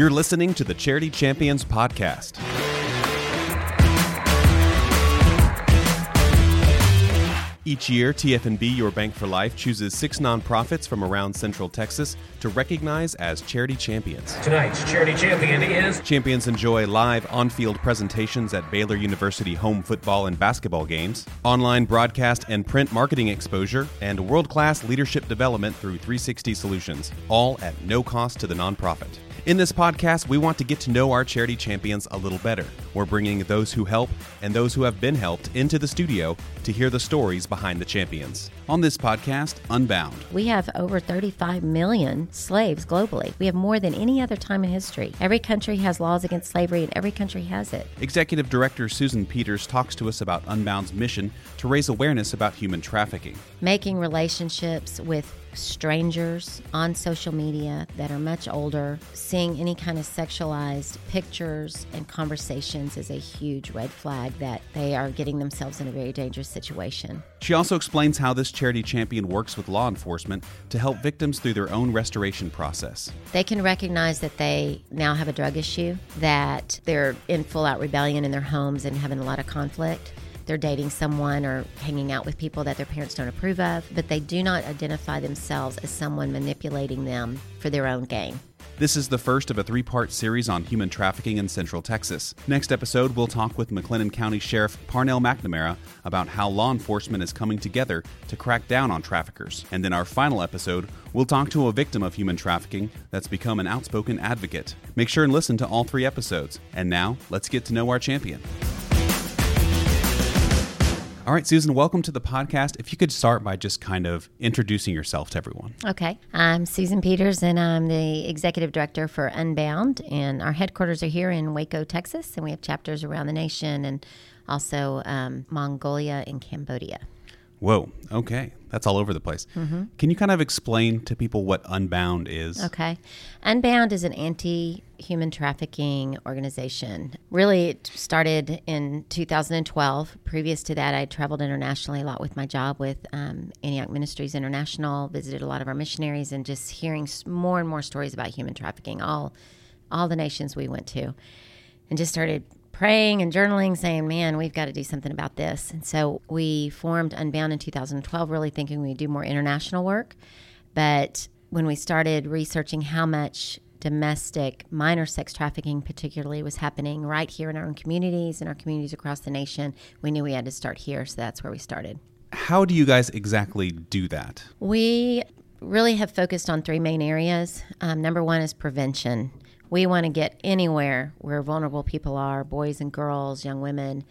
You're listening to the Charity Champions Podcast. Each year, TFNB, Your Bank for Life, chooses 6 nonprofits from around Central Texas to recognize as Charity Champions. Tonight's Charity Champion is... Champions enjoy live on-field presentations at Baylor University home football and basketball games, online broadcast and print marketing exposure, and world-class leadership development through 360 Solutions, all at no cost to the nonprofit. In this podcast, we want to get to know our charity champions a little better. We're bringing those who help and those who have been helped into the studio to hear the stories behind the champions. On this podcast, Unbound. We have over 35 million slaves globally. We have more than any other time in history. Every country has laws against slavery, and every country has it. Executive Director Susan Peters talks to us about Unbound's mission to raise awareness about human trafficking. Making relationships with strangers on social media that are much older, seeing any kind of sexualized pictures and conversations is a huge red flag that they are getting themselves in a very dangerous situation. She also explains how this charity champion works with law enforcement to help victims through their own restoration process. They can recognize that they now have a drug issue, that they're in full-out rebellion in their homes and having a lot of conflict. They're dating someone or hanging out with people that their parents don't approve of, but they do not identify themselves as someone manipulating them for their own gain. This is the first of a 3-part series on human trafficking in Central Texas. Next episode, we'll talk with McLennan County Sheriff Parnell McNamara about how law enforcement is coming together to crack down on traffickers. And in our final episode, we'll talk to a victim of human trafficking that's become an outspoken advocate. Make sure and listen to all 3 episodes. And now, let's get to know our champion. All right, Susan, welcome to the podcast. If you could start by just kind of introducing yourself to everyone. Okay. I'm Susan Peters, and I'm the executive director for Unbound, and our headquarters are here in Waco, Texas, and we have chapters around the nation and also Mongolia and Cambodia. Whoa. Okay. That's all over the place. Mm-hmm. Can you kind of explain to people what Unbound is? Okay. Unbound is an anti-human trafficking organization. Really, it started in 2012. Previous to that, I traveled internationally a lot with my job with Antioch Ministries International, visited a lot of our missionaries, and just hearing more and more stories about human trafficking, all the nations we went to, and just started praying and journaling, saying, man, we've got to do something about this. And so we formed Unbound in 2012, really thinking we'd do more international work. But when we started researching how much domestic minor sex trafficking particularly was happening right here in our own communities and our communities across the nation, we knew we had to start here. So that's where we started. How do you guys exactly do that? We really have focused on 3 main areas. Number 1 is prevention. We want to get anywhere where vulnerable people are, boys and girls, young women,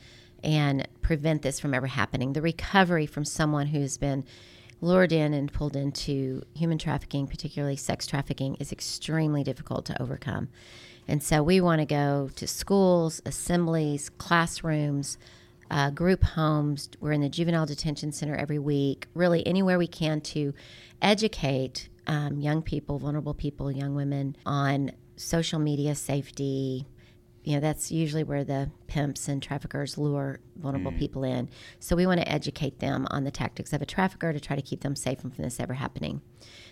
and prevent this from ever happening. The recovery from someone who's been lured in and pulled into human trafficking, particularly sex trafficking, is extremely difficult to overcome. And so we want to go to schools, assemblies, classrooms, group homes. We're in the juvenile detention center every week, really anywhere we can to educate young people, vulnerable people, young women on social media safety. You know, that's usually where the pimps and traffickers lure vulnerable people in. So we want to educate them on the tactics of a trafficker to try to keep them safe from this ever happening.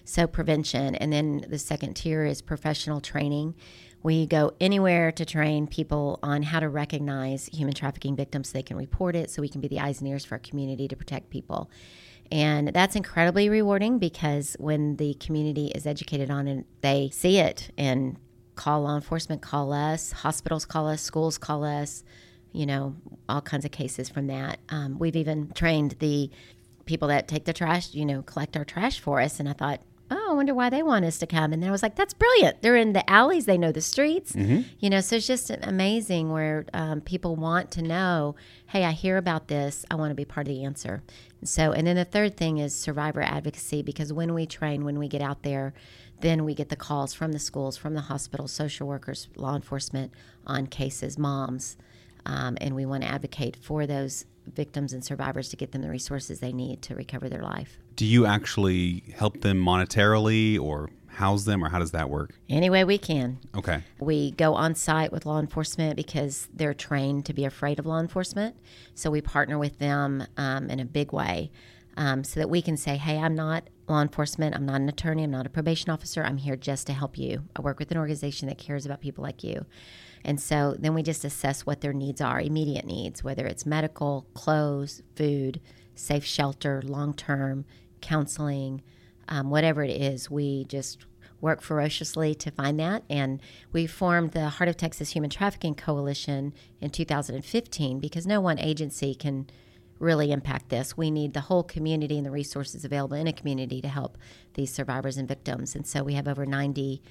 So prevention. And then the second tier is professional training. We go anywhere to train people on how to recognize human trafficking victims so they can report it, so we can be the eyes and ears for our community to protect people. And that's incredibly rewarding because when the community is educated on it, they see it and call law enforcement, call us, hospitals call us, schools call us, you know, all kinds of cases from that. We've even trained the people that take the trash, you know, collect our trash for us. And I thought, oh, I wonder why they want us to come. And then I was like, that's brilliant. They're in the alleys. They know the streets. Mm-hmm. You know, so it's just amazing where people want to know, hey, I hear about this. I want to be part of the answer. And then the third thing is survivor advocacy, because when we train, when we get out there, then we get the calls from the schools, from the hospitals, social workers, law enforcement on cases, moms. And we want to advocate for those victims and survivors to get them the resources they need to recover their life. Do you actually help them monetarily or house them, or how does that work? Any way we can. Okay. We go on site with law enforcement because they're trained to be afraid of law enforcement. So we partner with them in a big way so that we can say, hey, I'm not law enforcement. I'm not an attorney. I'm not a probation officer. I'm here just to help you. I work with an organization that cares about people like you. And so then we just assess what their needs are, immediate needs, whether it's medical, clothes, food, safe shelter, long-term, counseling, whatever it is. We just work ferociously to find that. And we formed the Heart of Texas Human Trafficking Coalition in 2015 because no one agency can really impact this. We need the whole community and the resources available in a community to help these survivors and victims. And so we have over 90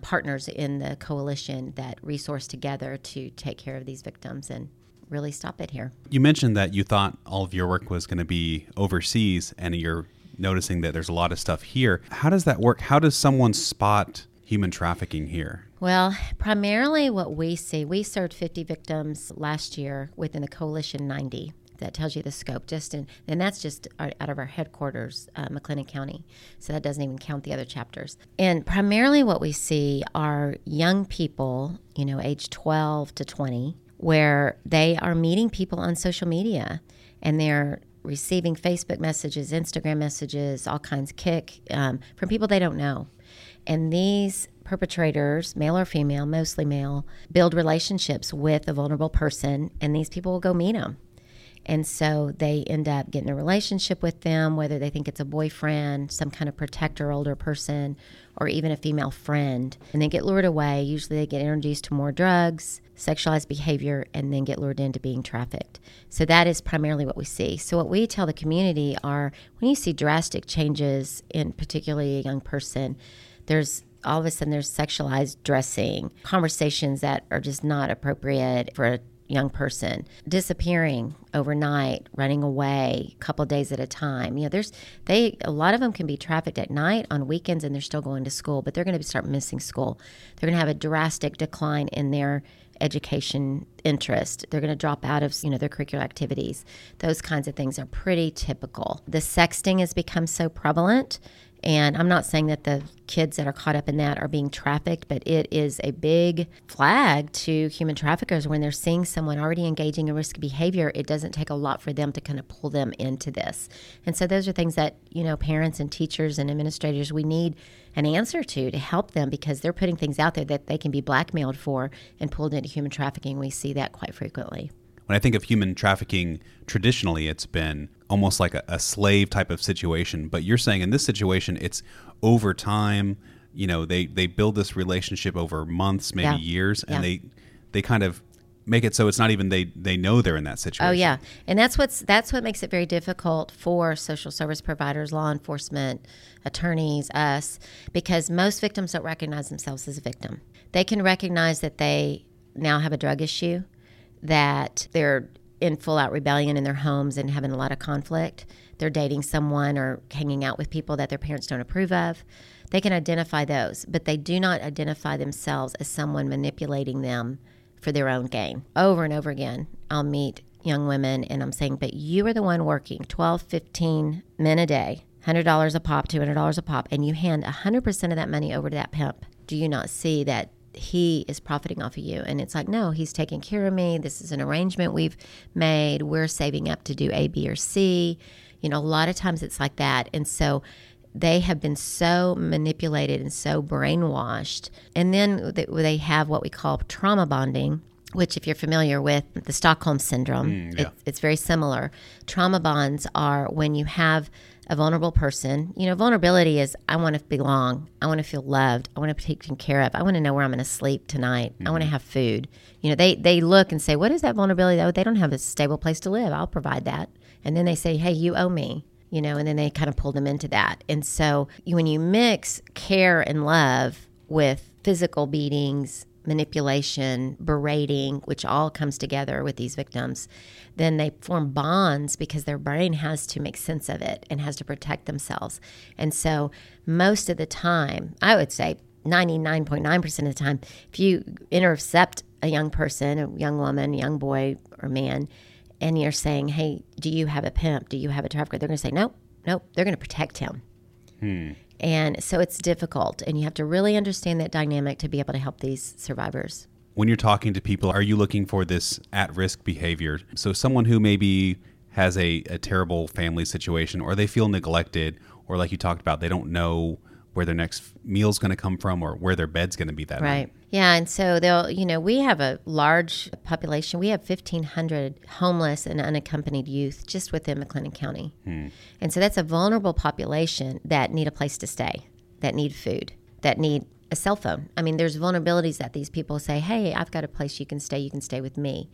partners in the coalition that resource together to take care of these victims and really stop it here. You mentioned that you thought all of your work was going to be overseas, and you're noticing that there's a lot of stuff here. How does that work? How does someone spot human trafficking here? Well, primarily what we see, we served 50 victims last year within the coalition 90. That tells you the scope, just in, and that's just out of our headquarters, McLennan County. So that doesn't even count the other chapters. And primarily what we see are young people, you know, age 12 to 20, where they are meeting people on social media and they're receiving Facebook messages, Instagram messages, all kinds of from people they don't know. And these perpetrators, male or female, mostly male, build relationships with a vulnerable person, and these people will go meet them. And so they end up getting a relationship with them, whether they think it's a boyfriend, some kind of protector, older person, or even a female friend. And they get lured away. Usually they get introduced to more drugs, sexualized behavior, and then get lured into being trafficked. So that is primarily what we see. So what we tell the community are, when you see drastic changes in particularly a young person, there's all of a sudden there's sexualized dressing, conversations that are just not appropriate for a young person, disappearing overnight, running away a couple of days at a time. You know, a lot of them can be trafficked at night, on weekends, and they're still going to school, but they're going to start missing school. They're going to have a drastic decline in their education interest. They're going to drop out of, you know, their curricular activities. Those kinds of things are pretty typical. The sexting has become so prevalent. And I'm not saying that the kids that are caught up in that are being trafficked, but it is a big flag to human traffickers when they're seeing someone already engaging in risky behavior. It doesn't take a lot for them to kind of pull them into this. And so those are things that, you know, parents and teachers and administrators, we need an answer to help them, because they're putting things out there that they can be blackmailed for and pulled into human trafficking. We see that quite frequently. When I think of human trafficking, traditionally it's been almost like a slave type of situation, but you're saying in this situation it's over time. You know, they build this relationship over months, maybe years, and they kind of make it so it's not even they know they're in that situation. Oh yeah, and that's what makes it very difficult for social service providers, law enforcement, attorneys, us, because most victims don't recognize themselves as a victim. They can recognize that they now have a drug issue, that they're in full-out rebellion in their homes and having a lot of conflict. They're dating someone or hanging out with people that their parents don't approve of. They can identify those, but they do not identify themselves as someone manipulating them for their own gain. Over and over again, I'll meet young women, and I'm saying, but you are the one working 12, 15 men a day, $100 a pop, $200 a pop, and you hand 100% of that money over to that pimp. Do you not see that he is profiting off of you? And it's like, no, he's taking care of me. This is an arrangement we've made. We're saving up to do A, B, or C. You know, a lot of times it's like that. And so they have been so manipulated and so brainwashed. And then they have what we call trauma bonding, which, if you're familiar with the Stockholm Syndrome, it's very similar. Trauma bonds are when you have a vulnerable person. You know, vulnerability is, I want to belong. I want to feel loved. I want to be taken care of. I want to know where I'm going to sleep tonight. Mm-hmm. I want to have food. You know, they look and say, what is that vulnerability? Oh, they don't have a stable place to live. I'll provide that. And then they say, hey, you owe me. You know, and then they kind of pull them into that. And so when you mix care and love with physical beatings, manipulation, berating, which all comes together with these victims, then they form bonds because their brain has to make sense of it and has to protect themselves. And so most of the time, I would say 99.9% of the time, if you intercept a young person, a young woman, a young boy or man, and you're saying, hey, do you have a pimp? Do you have a trafficker? They're going to say, nope. They're going to protect him. And so it's difficult, and you have to really understand that dynamic to be able to help these survivors. When you're talking to people, are you looking for this at-risk behavior? So someone who maybe has a terrible family situation, or they feel neglected, or like you talked about, they don't know where their next meal's going to come from or where their bed's going to be that night. Right. Yeah. And so they'll, you know, we have a large population. We have 1,500 homeless and unaccompanied youth just within McLennan County. Hmm. And so that's a vulnerable population that need a place to stay, that need food, that need a cell phone. I mean, there's vulnerabilities that these people say, hey, I've got a place you can stay with me.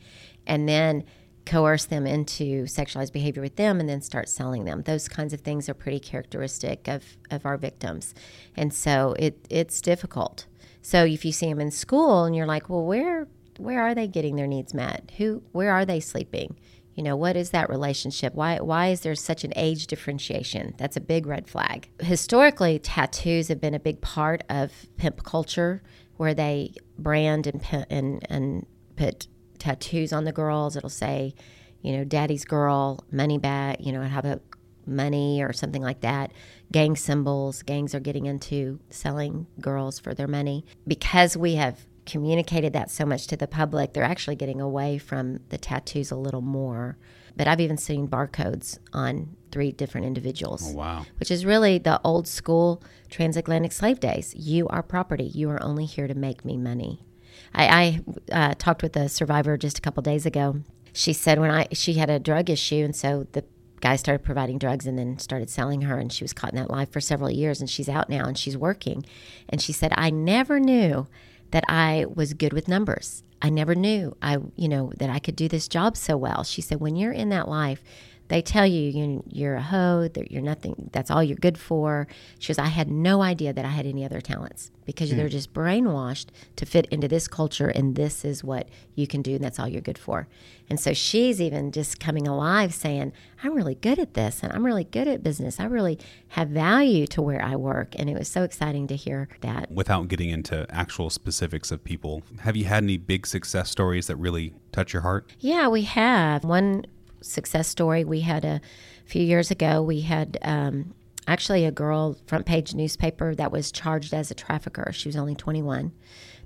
And then coerce them into sexualized behavior with them and then start selling them. Those kinds of things are pretty characteristic of our victims. And so it's difficult. So if you see them in school and you're like, well, where are they getting their needs met? Where are they sleeping? You know, what is that relationship? Why is there such an age differentiation? That's a big red flag. Historically, tattoos have been a big part of pimp culture, where they brand and put tattoos on the girls. It'll say, you know, daddy's girl, money bag, you know, how about money or something like that. Gang symbols. Gangs are getting into selling girls for their money. Because we have communicated that so much to the public, they're actually getting away from the tattoos a little more. But I've even seen barcodes on 3 different individuals. Oh, wow. Which is really the old school transatlantic slave days. You are property. You are only here to make me money. I talked with a survivor just a couple days ago. She said she had a drug issue, and so the guy started providing drugs and then started selling her, and she was caught in that lie for several years, and she's out now and she's working. And she said, I never knew that I was good with numbers. I never knew that I could do this job so well. She said, when you're in that life, they tell you you're a hoe, that you're nothing, that's all you're good for. She goes, I had no idea that I had any other talents because they're just brainwashed to fit into this culture, and this is what you can do, and that's all you're good for. And so she's even just coming alive saying, I'm really good at this, and I'm really good at business. I really have value to where I work, and it was so exciting to hear that. Without getting into actual specifics of people, have you had any big success stories that really touch your heart? Yeah, we have. One success story we had a few years ago. We had actually a girl, front page newspaper, that was charged as a trafficker. She was only 21.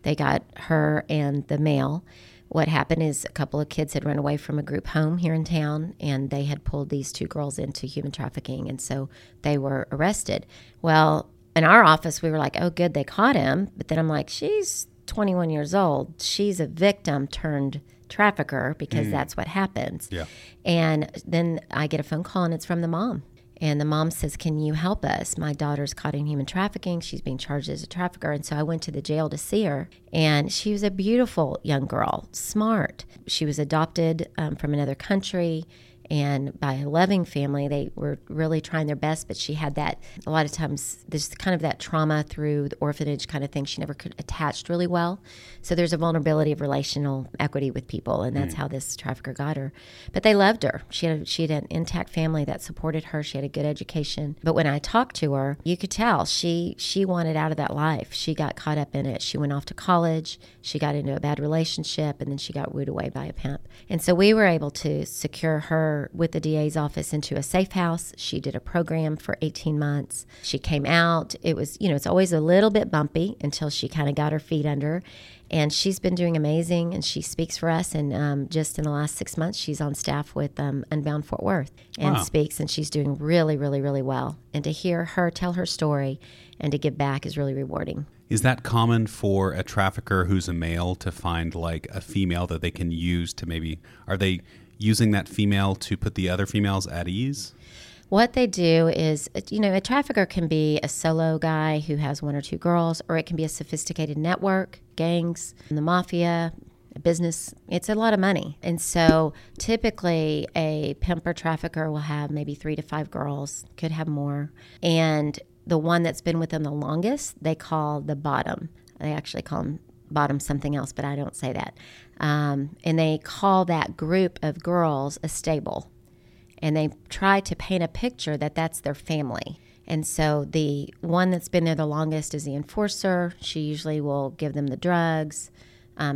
They got her and the male. What happened is a couple of kids had run away from a group home here in town, and they had pulled these 2 girls into human trafficking, and so they were arrested. Well, in our office, we were like, oh, good, they caught him. But then I'm like, she's 21 years old. She's a victim turned trafficker, because that's what happens. Yeah. And then I get a phone call, and it's from the mom. And the mom says, can you help us? My daughter's caught in human trafficking. She's being charged as a trafficker. And so I went to the jail to see her. And she was a beautiful young girl, smart. She was adopted from another country, and by a loving family. They were really trying their best, but she had that, a lot of times, there's kind of that trauma through the orphanage kind of thing. She never could attached really well. So there's a vulnerability of relational equity with people, and that's how this trafficker got her. But they loved her. She had an intact family that supported her. She had a good education. But when I talked to her, you could tell she wanted out of that life. She got caught up in it. She went off to college. She got into a bad relationship, and then she got wooed away by a pimp. And so we were able to secure her with the DA's office into a safe house. She did a program for 18 months. She came out. It was, you know, it's always a little bit bumpy until she kind of got her feet under. And she's been doing amazing, and she speaks for us. And just in the last 6 months, she's on staff with Unbound Fort Worth and speaks, and she's doing really, really, really well. And to hear her tell her story and to give back is really rewarding. Is that common for a trafficker who's a male to find, like, a female that they can use to maybe, are they using that female to put the other females at ease? What they do is, you know, a trafficker can be a solo guy who has 1 or 2 girls, or it can be a sophisticated network, gangs, the mafia, business. It's a lot of money. And so typically a pimp or trafficker will have maybe 3 to 5 girls, could have more. And the one that's been with them the longest, they call the bottom. They actually call them bottom something else, but I don't say that. And they call that group of girls a stable. And they try to paint a picture that that's their family. And so the one that's been there the longest is the enforcer. She usually will give them the drugs,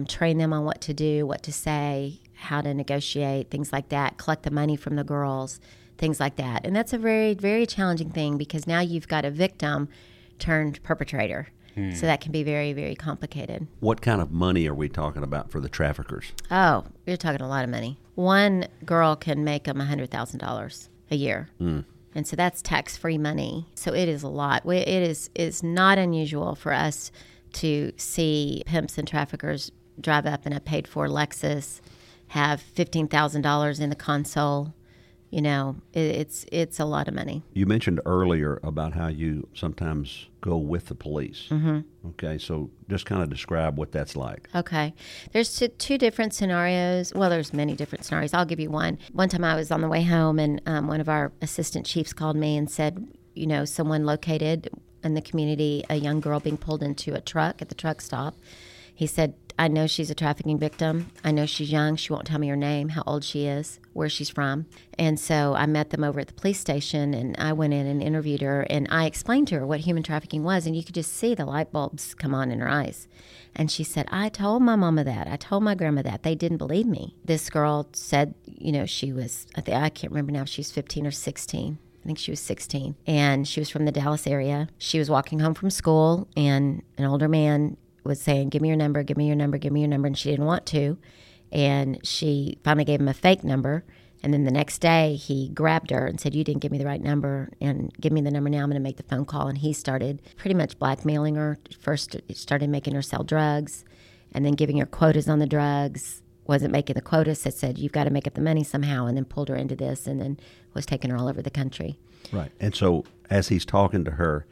train them on what to do, what to say, how to negotiate, things like that, collect the money from the girls, things like that. And that's a very, very challenging thing, because now you've got a victim turned perpetrator. So that can be very, very complicated. What kind of money are we talking about for the traffickers? Oh, you're talking a lot of money. One girl can make them $100,000 a year. And so that's tax-free money. So it is a lot. It is not unusual for us to see pimps and traffickers drive up in a paid-for Lexus, have $15,000 in the console. You know, it's a lot of money. You mentioned earlier about how you sometimes go with the police. Mm-hmm. Okay, so just kind of describe what that's like. Okay. There's two different scenarios. Well, there's many different scenarios. I'll give you one. One time I was on the way home, and one of our assistant chiefs called me and said, you know, someone located in the community, a young girl being pulled into a truck at the truck stop. He said, I know she's a trafficking victim. I know she's young. She won't tell me her name, how old she is, where she's from. And so I met them over at the police station, and I went in and interviewed her, and I explained to her what human trafficking was, and you could just see the light bulbs come on in her eyes. And she said, I told my mama that. I told my grandma that. They didn't believe me. This girl said, you know, she was, I can't remember now if she was 15 or 16. I think she was 16. And she was from the Dallas area. She was walking home from school, and an older man was saying, give me your number, give me your number, give me your number, and she didn't want to. And she finally gave him a fake number. And then the next day, he grabbed her and said, you didn't give me the right number, and give me the number now. I'm going to make the phone call. And he started pretty much blackmailing her. First, started making her sell drugs, and then giving her quotas on the drugs. Wasn't making the quotas, that said, you've got to make up the money somehow, and then pulled her into this, and then was taking her all over the country. Right. And so as he's talking to her,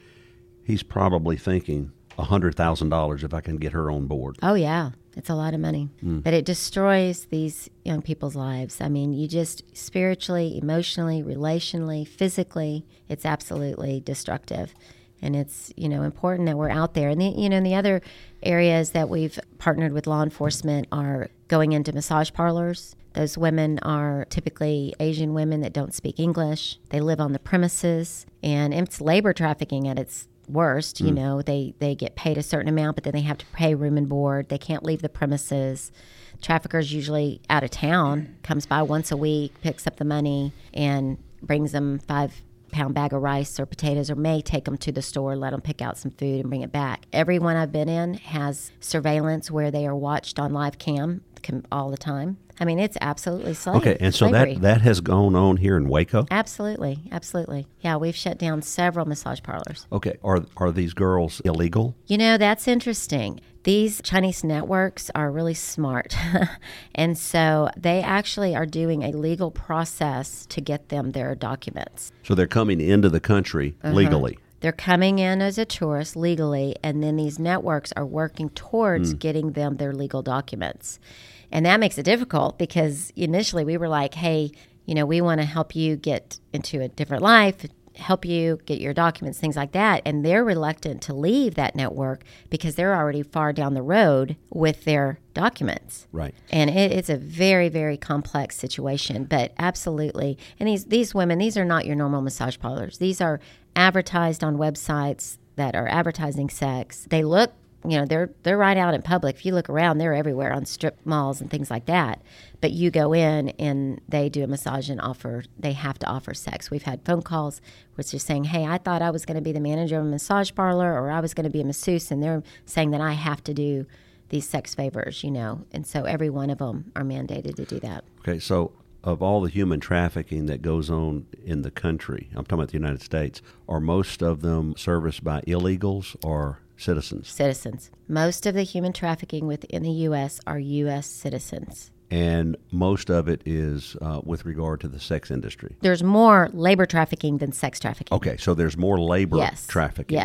he's probably thinking, $100,000 if I can get her on board. Oh, yeah. It's a lot of money. Mm. But it destroys these young people's lives. I mean, you just spiritually, emotionally, relationally, physically, it's absolutely destructive. And it's, you know, important that we're out there. And, the other areas that we've partnered with law enforcement are going into massage parlors. Those women are typically Asian women that don't speak English. They live on the premises. And it's labor trafficking at its worst. You know, they get paid a certain amount, but then they have to pay room and board. They can't leave the premises. Traffickers usually out of town, comes by once a week, picks up the money, and brings them 5-pound bag of rice or potatoes, or may take them to the store, let them pick out some food and bring it back. Everyone I've been in has surveillance where they are watched on live cam all the time. I mean, it's absolutely slavery. Okay, and so that has gone on here in Waco? Absolutely, absolutely. Yeah, we've shut down several massage parlors. Okay, are these girls illegal? You know, that's interesting. These Chinese networks are really smart, and so they actually are doing a legal process to get them their documents. So they're coming into the country legally? They're coming in as a tourist legally, and then these networks are working towards getting them their legal documents. And that makes it difficult, because initially we were like, hey, you know, we want to help you get into a different life, help you get your documents, things like that. And they're reluctant to leave that network because they're already far down the road with their documents. Right. And it's a very, very complex situation, but absolutely. And these women, these are not your normal massage parlors. These are advertised on websites that are advertising sex. They look, you know, they're right out in public. If you look around, they're everywhere on strip malls and things like that. But you go in and they do a massage and they have to offer sex. We've had phone calls which are saying, hey, I thought I was going to be the manager of a massage parlor, or I was going to be a masseuse, and they're saying that I have to do these sex favors, you know. And so every one of them are mandated to do that. Okay, so of all the human trafficking that goes on in the country, I'm talking about the United States, are most of them serviced by illegals or citizens? Citizens. Most of the human trafficking within the U.S. are U.S. citizens. And most of it is with regard to the sex industry. There's more labor trafficking than sex trafficking. Okay, so there's more labor trafficking.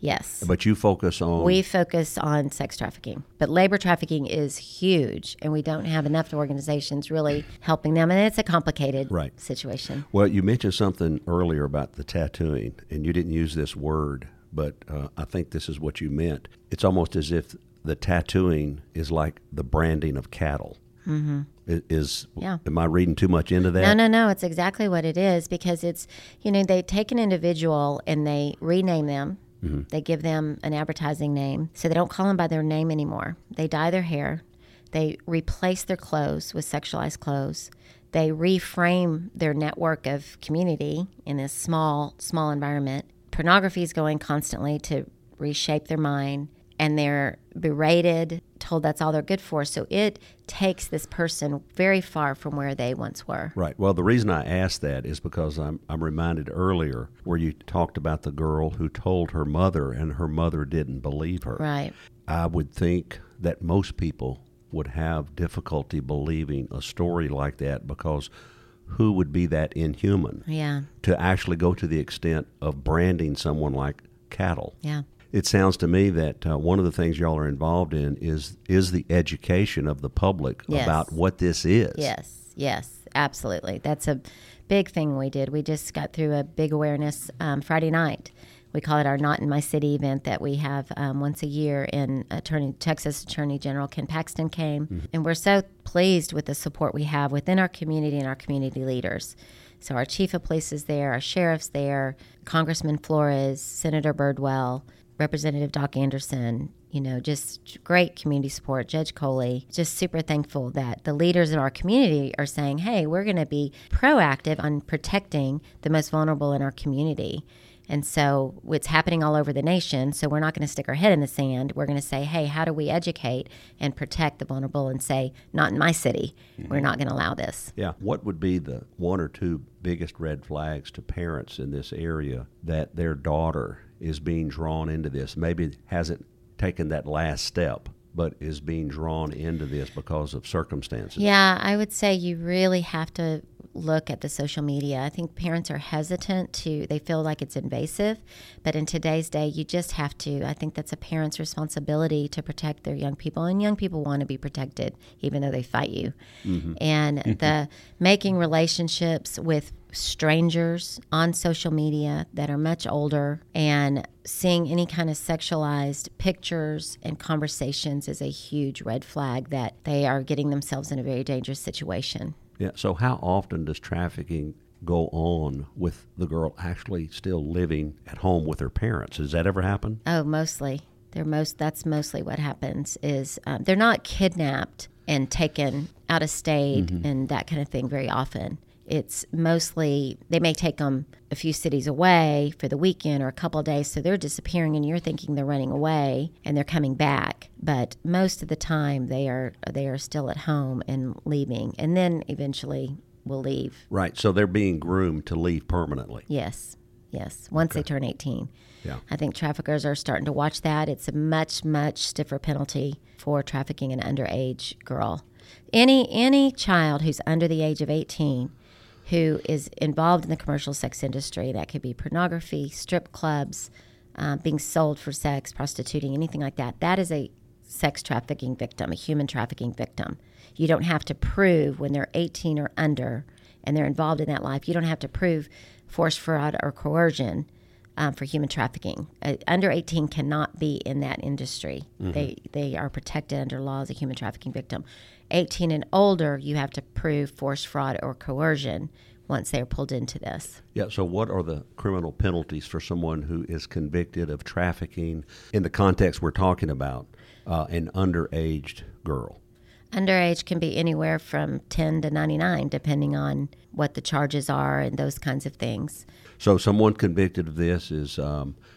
Yes. But you focus on... We focus on sex trafficking. But labor trafficking is huge, and we don't have enough organizations really helping them, and it's a complicated situation. Well, you mentioned something earlier about the tattooing, and you didn't use this word, but I think this is what you meant. It's almost as if the tattooing is like the branding of cattle. Mm-hmm. Am I reading too much into that? No. It's exactly what it is, because it's, you know, they take an individual and they rename them. Mm-hmm. They give them an advertising name. So they don't call them by their name anymore. They dye their hair. They replace their clothes with sexualized clothes. They reframe their network of community in this small environment. Pornography is going constantly to reshape their mind. and they're berated, told that's all they're good for. So it takes this person very far from where they once were. Right. Well, the reason I asked that is because I'm reminded earlier where you talked about the girl who told her mother and her mother didn't believe her. Right. I would think that most people would have difficulty believing a story like that, because who would be that inhuman? Yeah. To actually go to the extent of branding someone like cattle. Yeah. It sounds to me that one of the things y'all are involved in is the education of the public. Yes. About what this is. Yes, yes, absolutely. That's a big thing we did. We just got through a big awareness Friday night. We call it our Not in My City event that we have once a year, and Texas Attorney General Ken Paxton came. Mm-hmm. And we're so pleased with the support we have within our community and our community leaders. So our chief of police is there, our sheriff's there, Congressman Flores, Senator Birdwell, Representative Doc Anderson, you know, just great community support, Judge Coley. Just super thankful that the leaders in our community are saying, hey, we're going to be proactive on protecting the most vulnerable in our community. And so it's happening all over the nation, so we're not going to stick our head in the sand. We're going to say, hey, how do we educate and protect the vulnerable and say, not in my city. Mm-hmm. We're not going to allow this. Yeah. What would be the one or two biggest red flags to parents in this area that their daughter is being drawn into this? Maybe hasn't taken that last step, but is being drawn into this because of circumstances. Yeah, I would say you really have to look at the social media. I think parents are hesitant to, they feel like it's invasive, but in today's day, you just have to. I think that's a parent's responsibility to protect their young people, and young people want to be protected even though they fight you. Mm-hmm. And the making relationships with strangers on social media that are much older, and seeing any kind of sexualized pictures and conversations is a huge red flag that they are getting themselves in a very dangerous situation. Yeah. So how often does trafficking go on with the girl actually still living at home with her parents? Does that ever happen? Oh, mostly. That's mostly what happens is they're not kidnapped and taken out of state. Mm-hmm. And that kind of thing very often. It's mostly, they may take them a few cities away for the weekend or a couple of days, so they're disappearing and you're thinking they're running away and they're coming back. But most of the time they are still at home and leaving, and then eventually will leave. Right, so they're being groomed to leave permanently. Yes, yes, once they turn 18. Yeah. I think traffickers are starting to watch that. It's a much, much stiffer penalty for trafficking an underage girl. Any child who's under the age of 18 who is involved in the commercial sex industry. That could be pornography, strip clubs, being sold for sex, prostituting, anything like that. That is a sex trafficking victim, a human trafficking victim. You don't have to prove when they're 18 or under and they're involved in that life. You don't have to prove force, fraud, or coercion for human trafficking. Under 18 cannot be in that industry. Mm-hmm. They are protected under law as a human trafficking victim. 18 and older, you have to prove force, fraud, or coercion once they're pulled into this. Yeah, so what are the criminal penalties for someone who is convicted of trafficking in the context we're talking about, an underage girl? Underage can be anywhere from 10 to 99, depending on what the charges are and those kinds of things. So someone convicted of this is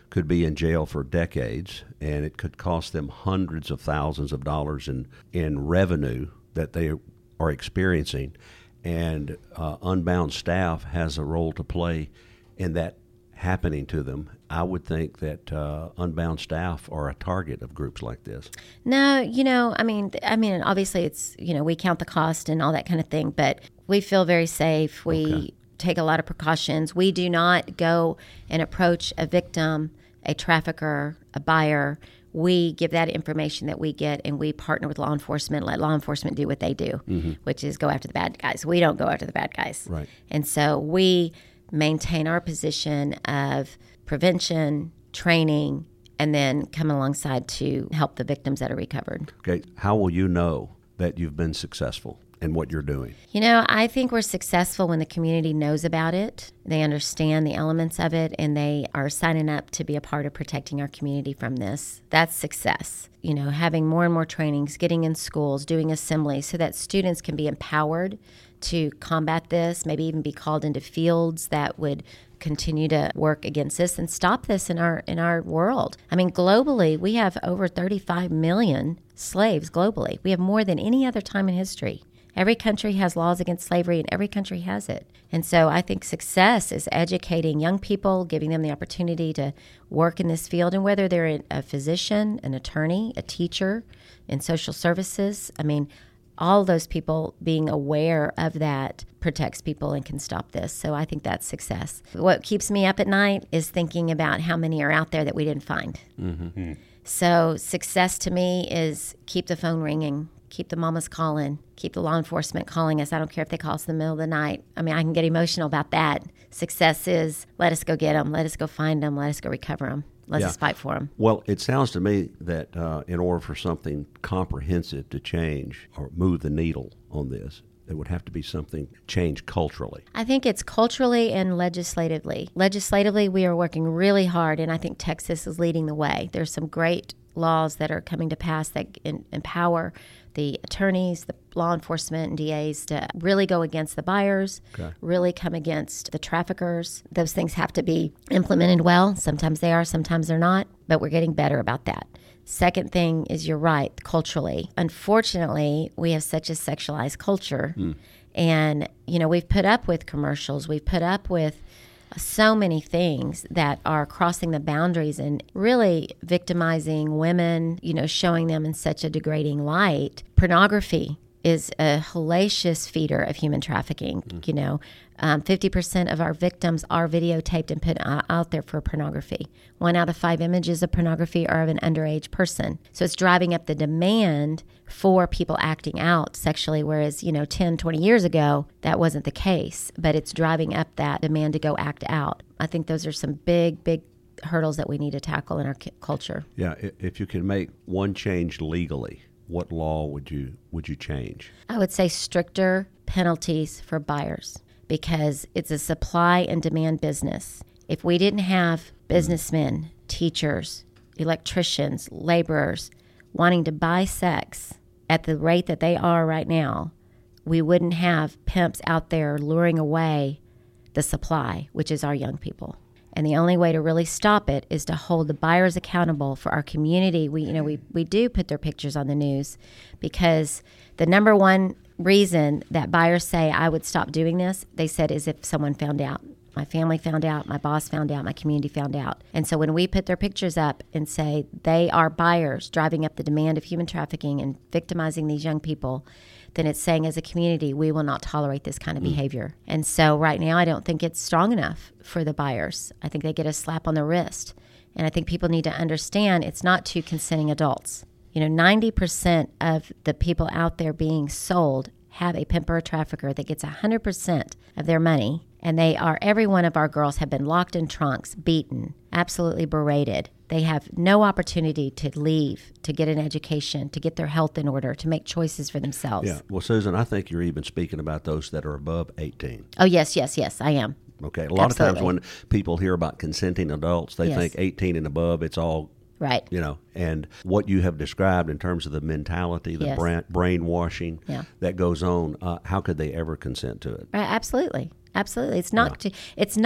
could be in jail for decades, and it could cost them hundreds of thousands of dollars in revenue that they are experiencing. And Unbound staff has a role to play in that happening to them. I would think that Unbound staff are a target of groups like this. No, you know, I mean, obviously it's, you know, we count the cost and all that kind of thing, but we feel very safe. We take a lot of precautions. We do not go and approach a victim, a trafficker, a buyer. We give that information that we get, and we partner with law enforcement, let law enforcement do what they do, mm-hmm. which is go after the bad guys. We don't go after the bad guys. Right. And so we maintain our position of prevention, training, and then come alongside to help the victims that are recovered. Okay. How will you know that you've been successful? and what you're doing? You know, I think we're successful when the community knows about it, they understand the elements of it, and they are signing up to be a part of protecting our community from this. That's success. You know, having more and more trainings, getting in schools, doing assemblies so that students can be empowered to combat this, maybe even be called into fields that would continue to work against this and stop this in our world. I mean, globally, we have over 35 million slaves globally. We have more than any other time in history. Every country has laws against slavery, and every country has it. And so I think success is educating young people, giving them the opportunity to work in this field, and whether they're a physician, an attorney, a teacher, in social services, I mean, all those people being aware of that protects people and can stop this. So I think that's success. What keeps me up at night is thinking about how many are out there that we didn't find. Mm-hmm. So success to me is keep the phone ringing, keep the mamas calling, keep the law enforcement calling us. I don't care if they call us in the middle of the night. I mean, I can get emotional about that. Success is let us go get them, let us go find them, let us go recover them. Let's just fight for them. Well, it sounds to me that in order for something comprehensive to change or move the needle on this, it would have to be something changed culturally. I think it's culturally and legislatively. Legislatively, we are working really hard, and I think Texas is leading the way. There's some great laws that are coming to pass that empower the attorneys, the law enforcement, and DAs to really go against the buyers, really come against the traffickers. Those things have to be implemented well. Sometimes they are, sometimes they're not, but we're getting better about that. Second thing is, you're right, culturally. Unfortunately, we have such a sexualized culture. Mm. And, you know, we've put up with commercials, we've put up with so many things that are crossing the boundaries and really victimizing women, you know, showing them in such a degrading light. Pornography is a hellacious feeder of human trafficking. Mm. You know, 50% of our victims are videotaped and put out there for pornography. 1 out of 5 images of pornography are of an underage person. So it's driving up the demand for people acting out sexually, whereas, you know, 10, 20 years ago, that wasn't the case. But it's driving up that demand to go act out. I think those are some big, big hurdles that we need to tackle in our culture. Yeah, if you can make one change legally, what law would you change? I would say stricter penalties for buyers, because it's a supply and demand business. If we didn't have businessmen, teachers, electricians, laborers wanting to buy sex at the rate that they are right now, we wouldn't have pimps out there luring away the supply, which is our young people. And the only way to really stop it is to hold the buyers accountable for our community. We do put their pictures on the news, because the number one reason that buyers say, I would stop doing this, they said, is if someone found out. My family found out, my boss found out, my community found out. And so when we put their pictures up and say they are buyers driving up the demand of human trafficking and victimizing these young people, then it's saying, as a community, we will not tolerate this kind of behavior. And so right now, I don't think it's strong enough for the buyers. I think they get a slap on the wrist. And I think people need to understand it's not to consenting adults. You know, 90% of the people out there being sold have a pimp or a trafficker that gets 100% of their money. And they are, every one of our girls have been locked in trunks, beaten, absolutely berated. They have no opportunity to leave, to get an education, to get their health in order, to make choices for themselves. Yeah. Well, Susan, I think you're even speaking about those that are above 18. Oh, yes, I am. Okay. A lot of times when people hear about consenting adults, they think 18 and above, it's all right. You know, and what you have described in terms of the mentality, the brainwashing that goes on, how could they ever consent to it? Right, absolutely. It's not to, it's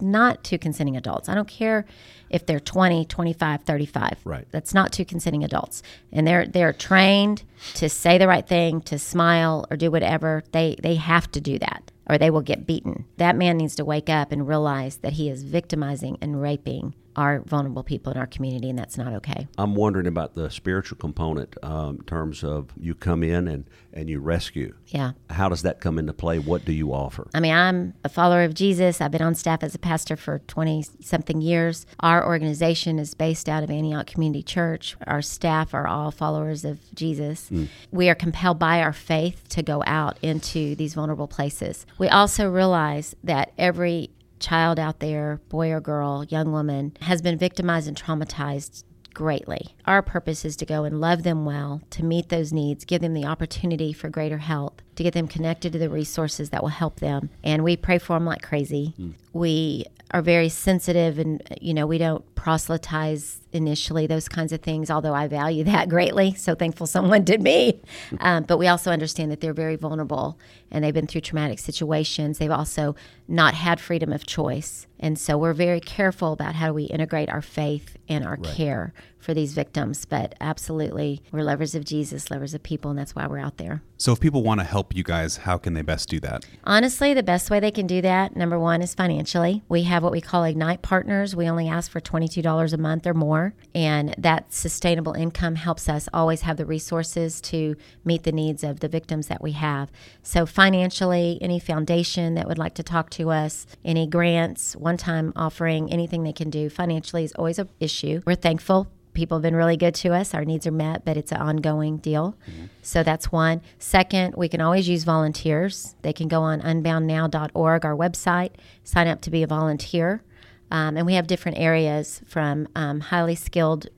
not to consenting adults. I don't care if they're 20, 25, 35. Right. That's not to consenting adults. And they're trained to say the right thing, to smile or do whatever. They have to do that, or they will get beaten. That man needs to wake up and realize that he is victimizing and raping our vulnerable people in our community, and that's not okay. I'm wondering about the spiritual component in terms of you come in and you rescue. Yeah. How does that come into play? What do you offer? I mean, I'm a follower of Jesus. I've been on staff as a pastor for 20-something years. Our organization is based out of Antioch Community Church. Our staff are all followers of Jesus. Mm. We are compelled by our faith to go out into these vulnerable places. We also realize that every child out there, boy or girl, young woman, has been victimized and traumatized greatly. Our purpose is to go and love them well, to meet those needs, give them the opportunity for greater health, to get them connected to the resources that will help them. And we pray for them like crazy. Mm. We are very sensitive and, you know, we don't proselytize initially, those kinds of things, although I value that greatly. So thankful someone did me. But we also understand that they're very vulnerable and they've been through traumatic situations. They've also not had freedom of choice. And so we're very careful about how we integrate our faith and our care for these victims. But absolutely, we're lovers of Jesus, lovers of people, and that's why we're out there. So if people want to help you guys, how can they best do that? Honestly, the best way they can do that, number one, is financially. We have what we call Ignite Partners. We only ask for $22 a month or more, and that sustainable income helps us always have the resources to meet the needs of the victims that we have. So financially, any foundation that would like to talk to us, any grants, one-time offering, anything they can do financially is always an issue. We're thankful. People have been really good to us. Our needs are met, but it's an ongoing deal. Mm-hmm. So that's one. Second, we can always use volunteers. They can go on unboundnow.org, our website, sign up to be a volunteer. And we have different areas from highly skilled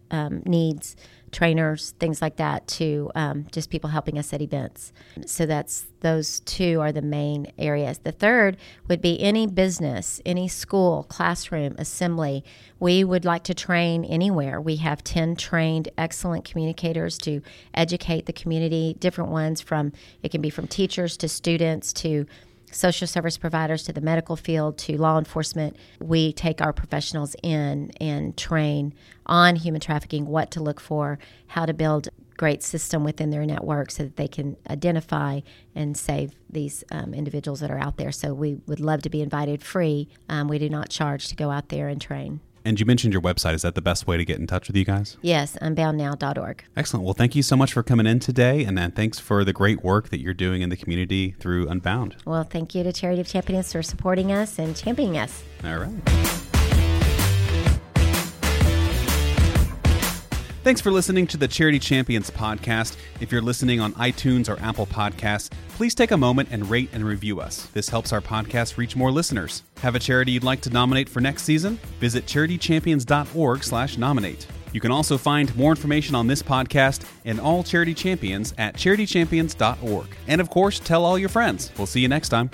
needs, trainers, things like that, to just people helping us at events. So that's those two are the main areas. The third would be any business, any school, classroom, assembly. We would like to train anywhere. We have 10 trained excellent communicators to educate the community, different ones from, it can be from teachers to students to social service providers to the medical field to law enforcement. We take our professionals in and train on human trafficking, what to look for, how to build great system within their network so that they can identify and save these individuals that are out there. So we would love to be invited free. We do not charge to go out there and train. And you mentioned your website. Is that the best way to get in touch with you guys? Yes, unboundnow.org. Excellent. Well, thank you so much for coming in today, and thanks for the great work that you're doing in the community through Unbound. Well, thank you to Charity of Champions for supporting us and championing us. All right. Thanks for listening to the Charity Champions podcast. If you're listening on iTunes or Apple Podcasts, please take a moment and rate and review us. This helps our podcast reach more listeners. Have a charity you'd like to nominate for next season? Visit charitychampions.org/nominate. You can also find more information on this podcast and all Charity Champions at charitychampions.org. And of course, tell all your friends. We'll see you next time.